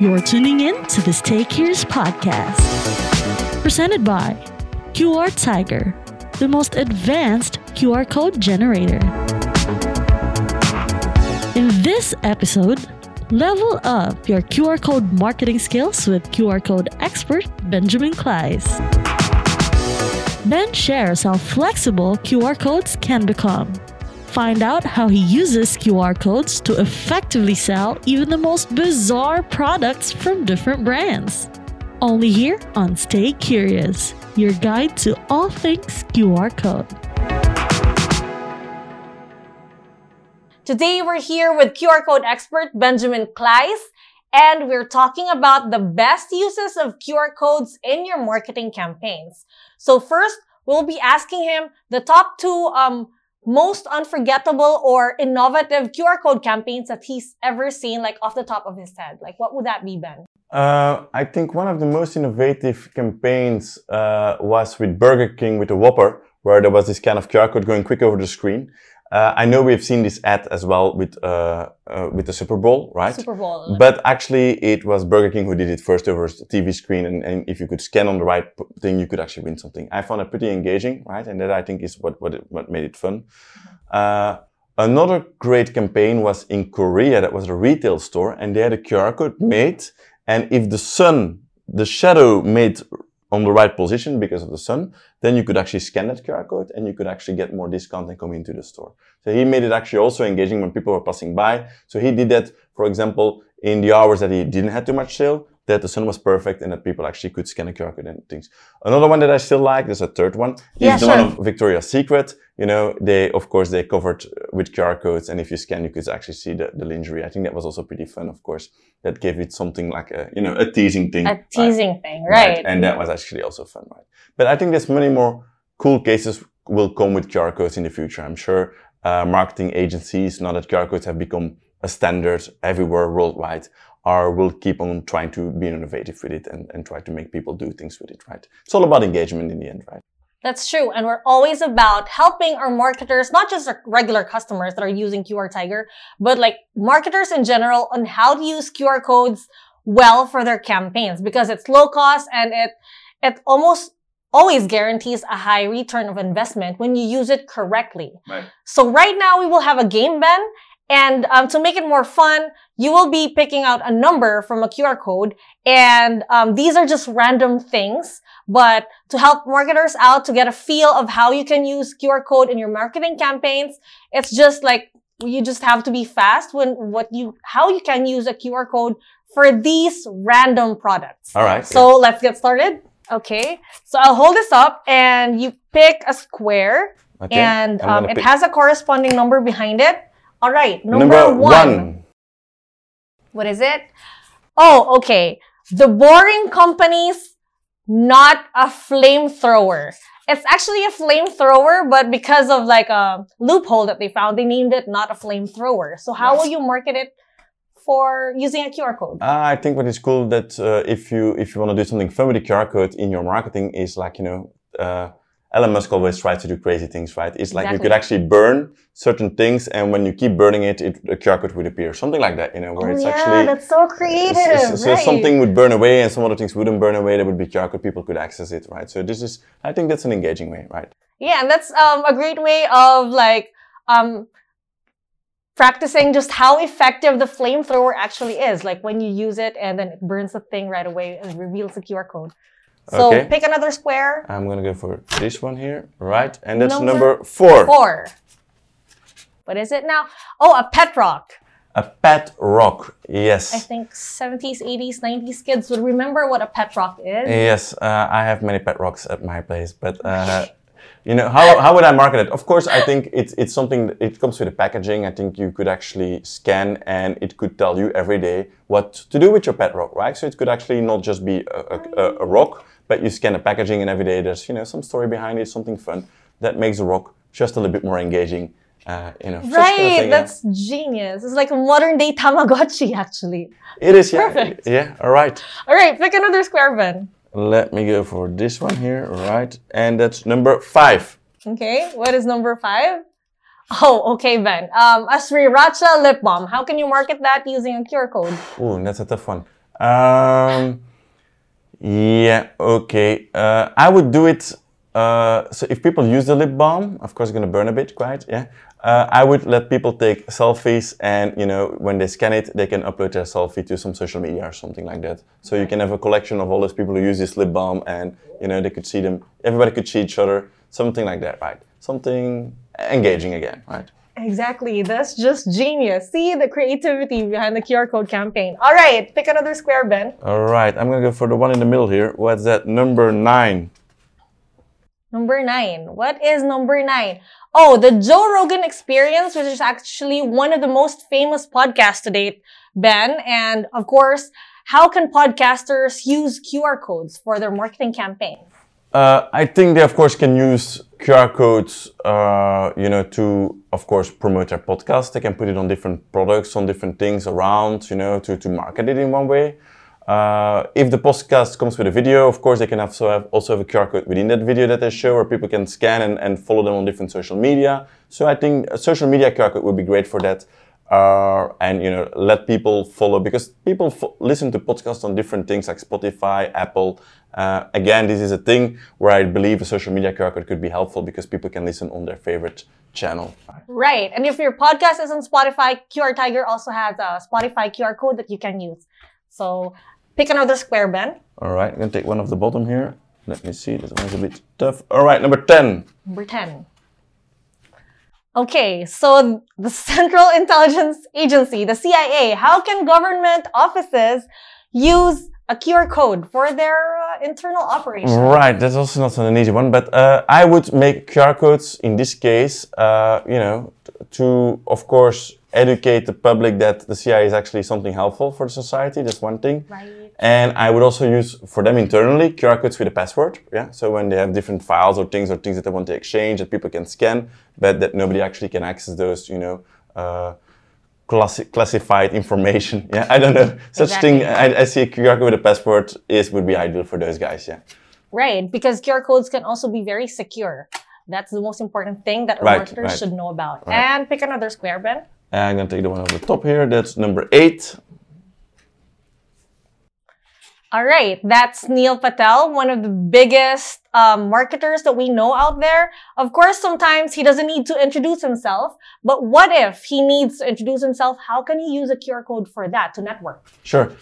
You're tuning in to the Stay Curious podcast, presented by QR Tiger, the most advanced QR code generator. In this episode, level up your QR code marketing skills with QR code expert Benjamin Claeys. Ben shares how flexible QR codes can become. Find out how he uses QR codes to effectively sell even the most bizarre products from different brands. Only here on Stay Curious, your guide to all things QR code. Today, we're here with QR code expert Benjamin Claeys, and we're talking about the best uses of QR codes in your marketing campaigns. So first, we'll be asking him the top two most unforgettable or innovative QR code campaigns that he's ever seen, like off the top of his head. Like, what would that be, Ben? I think one of the most innovative campaigns was with Burger King with the Whopper, where there was this kind of QR code going quick over the screen. I know we've seen this ad as well with the Super Bowl, right? Super Bowl. But actually, it was Burger King who did it first over the TV screen. And if you could scan on the right thing, you could actually win something. I found it pretty engaging, right? And that, I think, is what made it fun. Another great campaign was in Korea. That was a retail store. And they had a QR code made. And if the shadow made on the right position because of the sun, then you could actually scan that QR code and you could actually get more discount and come into the store. So he made it actually also engaging when people were passing by. So he did that, for example, in the hours that he didn't have too much sale, that the sun was perfect and that people actually could scan a QR code and things. Another one that I still like, there's a third one, is the one of Victoria's Secret. You know, they covered with QR codes, and if you scan, you could actually see the lingerie. I think that was also pretty fun, of course. That gave it something like a teasing thing. A teasing thing, right. And that was actually also fun, right? But I think there's many more cool cases will come with QR codes in the future. I'm sure marketing agencies, now that QR codes have become a standard everywhere worldwide, will keep on trying to be innovative with it and try to make people do things with it, right? It's all about engagement in the end, right? That's true. And we're always about helping our marketers, not just our regular customers that are using QR Tiger, but like marketers in general on how to use QR codes well for their campaigns, because it's low cost and it almost always guarantees a high return of investment when you use it correctly. Right. So right now we will have a game, Ben. And to make it more fun, you will be picking out a number from a QR code. And these are just random things. But to help marketers out to get a feel of how you can use QR code in your marketing campaigns, it's just like you just have to be fast when how you can use a QR code for these random products. All right. So let's get started. Okay. So I'll hold this up and you pick a square. Okay. And it has a corresponding number behind it. All right, number one. What is it? Oh, okay. The Boring Company's Not a Flamethrower. It's actually a flamethrower, but because of like a loophole that they found, they named it Not a Flamethrower. So how will you market it for using a QR code? I think what is cool that if you want to do something fun with a QR code in your marketing is like, Elon Musk always tries to do crazy things, right? It's like you could actually burn certain things, and when you keep burning it, a QR code would appear. Something like that, where it's actually... that's so creative, so right? Something would burn away, and some other things wouldn't burn away. There would be QR code, people could access it, right? So this is... I think that's an engaging way, right? Yeah, and that's a great way of, like... practicing just how effective the flamethrower actually is. Like, when you use it, and then it burns the thing right away and reveals the QR code. So pick another square. I'm going to go for this one here. Right. And that's number four. What is it now? Oh, a pet rock. A pet rock. Yes. I think 70s, 80s, 90s kids would remember what a pet rock is. Yes. I have many pet rocks at my place. But, how would I market it? Of course, I think it's something that it comes with the packaging. I think you could actually scan and it could tell you every day what to do with your pet rock, right? So it could actually not just be a rock. But you scan the packaging and every day there's, some story behind it, something fun that makes the rock just a little bit more engaging, Right, kind of thing, that's genius. It's like a modern day Tamagotchi, actually. It is, yeah. Perfect. Yeah, all right. All right, pick another square, Ben. Let me go for this one here, right? And that's number 5. Okay, what is number 5? Oh, okay, Ben. A Sriracha lip balm. How can you market that using a QR code? Ooh, that's a tough one. Yeah, okay. I would do it. So if people use the lip balm, of course, it's going to burn a bit, quite, yeah. I would let people take selfies and, you know, when they scan it, they can upload their selfie to some social media or something like that. So you can have a collection of all those people who use this lip balm and, you know, they could see them. Everybody could see each other, something like that, right? Something engaging again, right? Exactly. That's just genius. See the creativity behind the QR code campaign. All right. Pick another square, Ben. All right. I'm going to go for the one in the middle here. What's that? Number 9. Number 9. What is number 9? Oh, the Joe Rogan Experience, which is actually one of the most famous podcasts to date, Ben. And of course, how can podcasters use QR codes for their marketing campaign? I think they, of course, can use QR codes, you know, to, of course, promote their podcast. They can put it on different products, on different things around, you know, to market it in one way. If the podcast comes with a video, of course, they can also have a QR code within that video that they show, where people can scan and follow them on different social media. So I think a social media QR code would be great for that. And, you know, let people follow, because people listen to podcasts on different things like Spotify, Apple. Again, this is a thing where I believe a social media QR code could be helpful because people can listen on their favorite channel. Right. And if your podcast is on Spotify, QR Tiger also has a Spotify QR code that you can use. So pick another square, Ben. All right. I'm going to take one off the bottom here. Let me see. This one's a bit tough. All right. Number 10. Number 10. Okay, so the Central Intelligence Agency, the CIA, how can government offices use a QR code for their internal operations? Right, that's also not an easy one, but I would make QR codes in this case, you know, to, of course, educate the public that the CIA is actually something helpful for the society. That's one thing. Right. And I would also use for them internally QR codes with a password. Yeah. So when they have different files or things that they want to exchange that people can scan, but that nobody actually can access those, you know, classified information. Yeah. I don't know. Such thing. I see a QR code with a password would be ideal for those guys. Yeah. Right. Because QR codes can also be very secure. That's the most important thing that marketers should know about. Right. And pick another square, Ben. I'm going to take the one on the top here. That's number 8. All right. That's Neil Patel, one of the biggest marketers that we know out there. Of course, sometimes he doesn't need to introduce himself. But what if he needs to introduce himself? How can he use a QR code for that to network? Sure.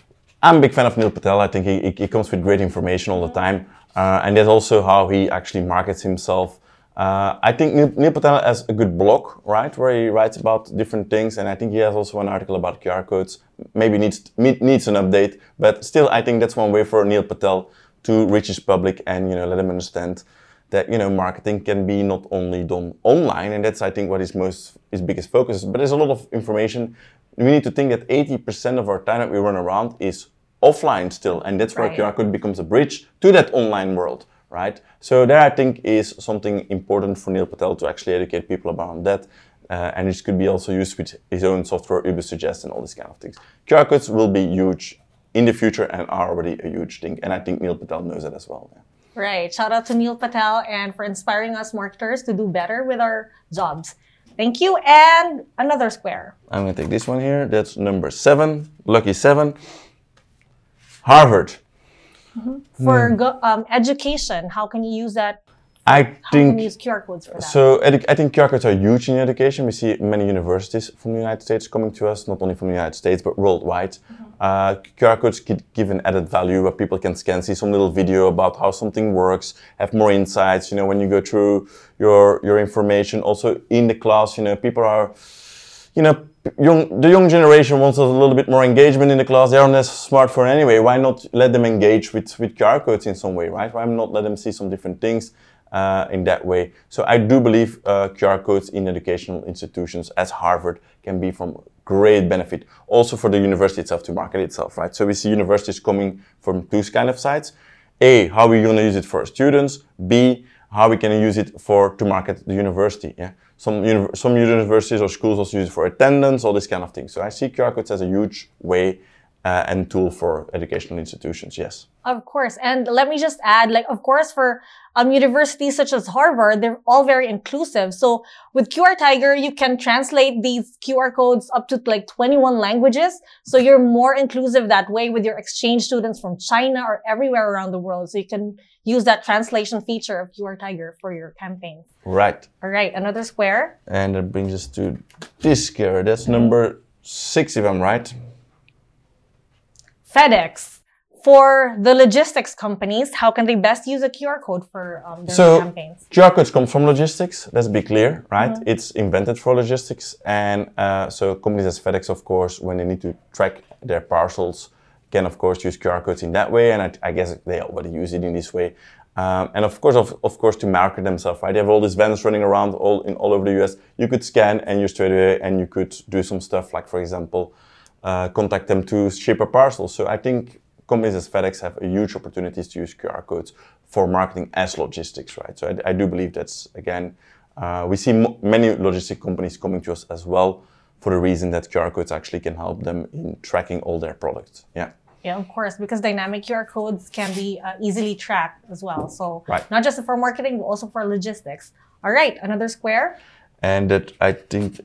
I'm a big fan of Neil Patel. I think he comes with great information all the time. And that's also how he actually markets himself. I think Neil Patel has a good blog, right, where he writes about different things, and I think he has also an article about QR codes. Maybe needs an update, but still, I think that's one way for Neil Patel to reach his public and, you know, let him understand that, you know, marketing can be not only done online, and that's, I think, what his biggest focus is. But there's a lot of information. We need to think that 80% of our time that we run around is offline still, and that's where QR code becomes a bridge to that online world. Right, so there I think is something important for Neil Patel to actually educate people about that, and it could be also used with his own software, Ubersuggest, and all these kind of things. QR codes will be huge in the future and are already a huge thing, and I think Neil Patel knows that as well. Yeah. Right, shout out to Neil Patel and for inspiring us marketers to do better with our jobs. Thank you, and another square. I'm going to take this one here. That's number 7, lucky 7. Harvard. Mm-hmm. For education, how can you use that? How can you use QR codes for that? So I think QR codes are huge in education. We see many universities from the United States coming to us, not only from the United States, but worldwide. Mm-hmm. QR codes could give an added value where people can scan, see some little video about how something works, have more insights, you know, when you go through your information. Also in the class, you know, people are, you know, the young generation wants a little bit more engagement in the class. They're on their smartphone anyway. Why not let them engage with QR codes in some way, right? Why not let them see some different things in that way? So I do believe QR codes in educational institutions as Harvard can be from great benefit. Also for the university itself to market itself, right? So we see universities coming from two kind of sides. A, how we're going to use it for students. B, how we can use it to market the university. Yeah, some universities or schools also use it for attendance, all this kind of thing. So I see QR codes as a huge way and tool for educational institutions, yes. Of course. And let me just add, like, of course, for universities such as Harvard, they're all very inclusive. So with QR Tiger, you can translate these QR codes up to like 21 languages. So you're more inclusive that way with your exchange students from China or everywhere around the world. So you can use that translation feature of QR Tiger for your campaign. Right. All right. Another square. And that brings us to this square. That's number 6, if I'm right. FedEx. For the logistics companies, how can they best use a QR code for their campaigns? QR codes come from logistics, let's be clear, right? Mm-hmm. It's invented for logistics. And so companies as FedEx, of course, when they need to track their parcels, can, of course, use QR codes in that way. And I guess they already use it in this way. And of course, to market themselves, right? They have all these vans running around all over the US. You could scan and you're straight away and you could do some stuff like, for example, contact them to ship a parcel. So I think companies as FedEx have a huge opportunities to use QR codes for marketing as logistics, right? So I do believe that's, again, we see many logistic companies coming to us as well for the reason that QR codes actually can help them in tracking all their products. Yeah. Yeah, of course, because dynamic QR codes can be easily tracked as well. So Not just for marketing, but also for logistics. All right, another square. And that, I think,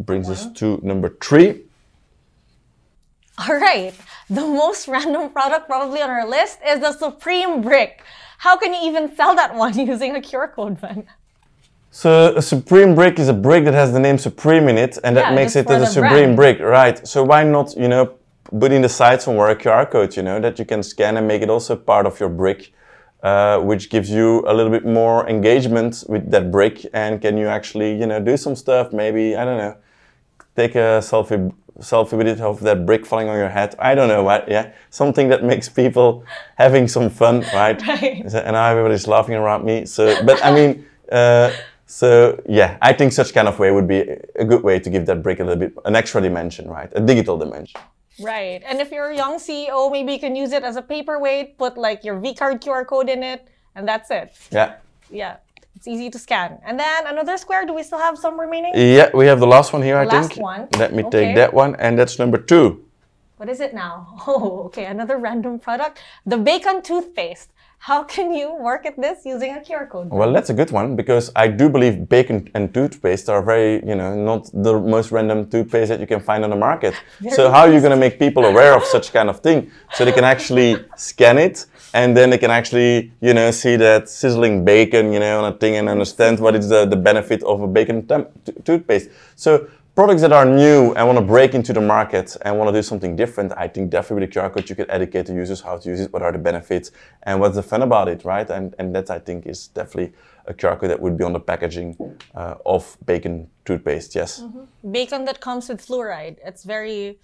brings us to number 3. All right. The most random product probably on our list is the Supreme brick. How can you even sell that one using a QR code button? So a Supreme brick is a brick that has the name Supreme in it, and that makes it as a Supreme brick, right? So why not, put in the side somewhere a QR code, that you can scan and make it also part of your brick, which gives you a little bit more engagement with that brick, and can you actually, do some stuff? Maybe, I don't know, take a selfie with it, of that brick falling on your head. I don't know what, something that makes people having some fun, right? Right. And now everybody's laughing around me. So, but I mean, I think such kind of way would be a good way to give that brick a little bit, an extra dimension, right? A digital dimension. Right. And if you're a young CEO, maybe you can use it as a paperweight, put like your vCard QR code in it, and that's it. Yeah. Yeah. It's easy to scan. And then another square. Do we still have some remaining? Yeah, we have the last one here, I think. Last one. Let me take that one. And that's number 2. What is it now? Oh, okay. Another random product. The bacon toothpaste. How can you market this using a QR code? Well, that's a good one, because I do believe bacon and toothpaste are very, not the most random toothpaste that you can find on the market. So how are you going to make people aware of such kind of thing? So they can actually scan it. And then they can actually, see that sizzling bacon, on a thing, and understand what is the benefit of a bacon toothpaste. So products that are new and want to break into the market and want to do something different, I think definitely with the QR code you can educate the users how to use it, what are the benefits, and what's the fun about it, right? And that, I think, is definitely a QR code that would be on the packaging of bacon toothpaste, yes. Mm-hmm. Bacon that comes with fluoride. It's very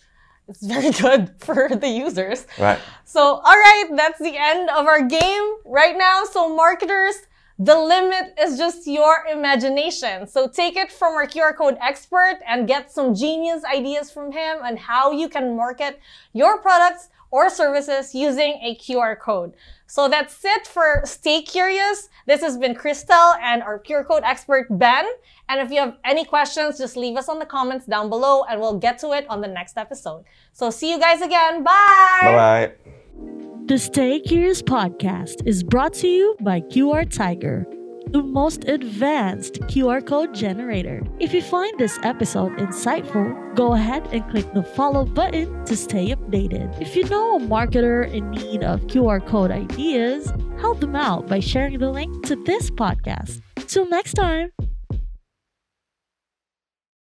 good for the users. Right. So, all right, that's the end of our game right now. So, marketers, the limit is just your imagination. So, take it from our QR code expert and get some genius ideas from him on how you can market your products or services using a QR code. So, that's it for Stay Curious. This has been Crystal and our QR code expert, Ben. And if you have any questions, just leave us on the comments down below and we'll get to it on the next episode. So see you guys again. Bye! Bye-bye. The Stay Curious podcast is brought to you by QR Tiger, the most advanced QR code generator. If you find this episode insightful, go ahead and click the follow button to stay updated. If you know a marketer in need of QR code ideas, help them out by sharing the link to this podcast. Till next time!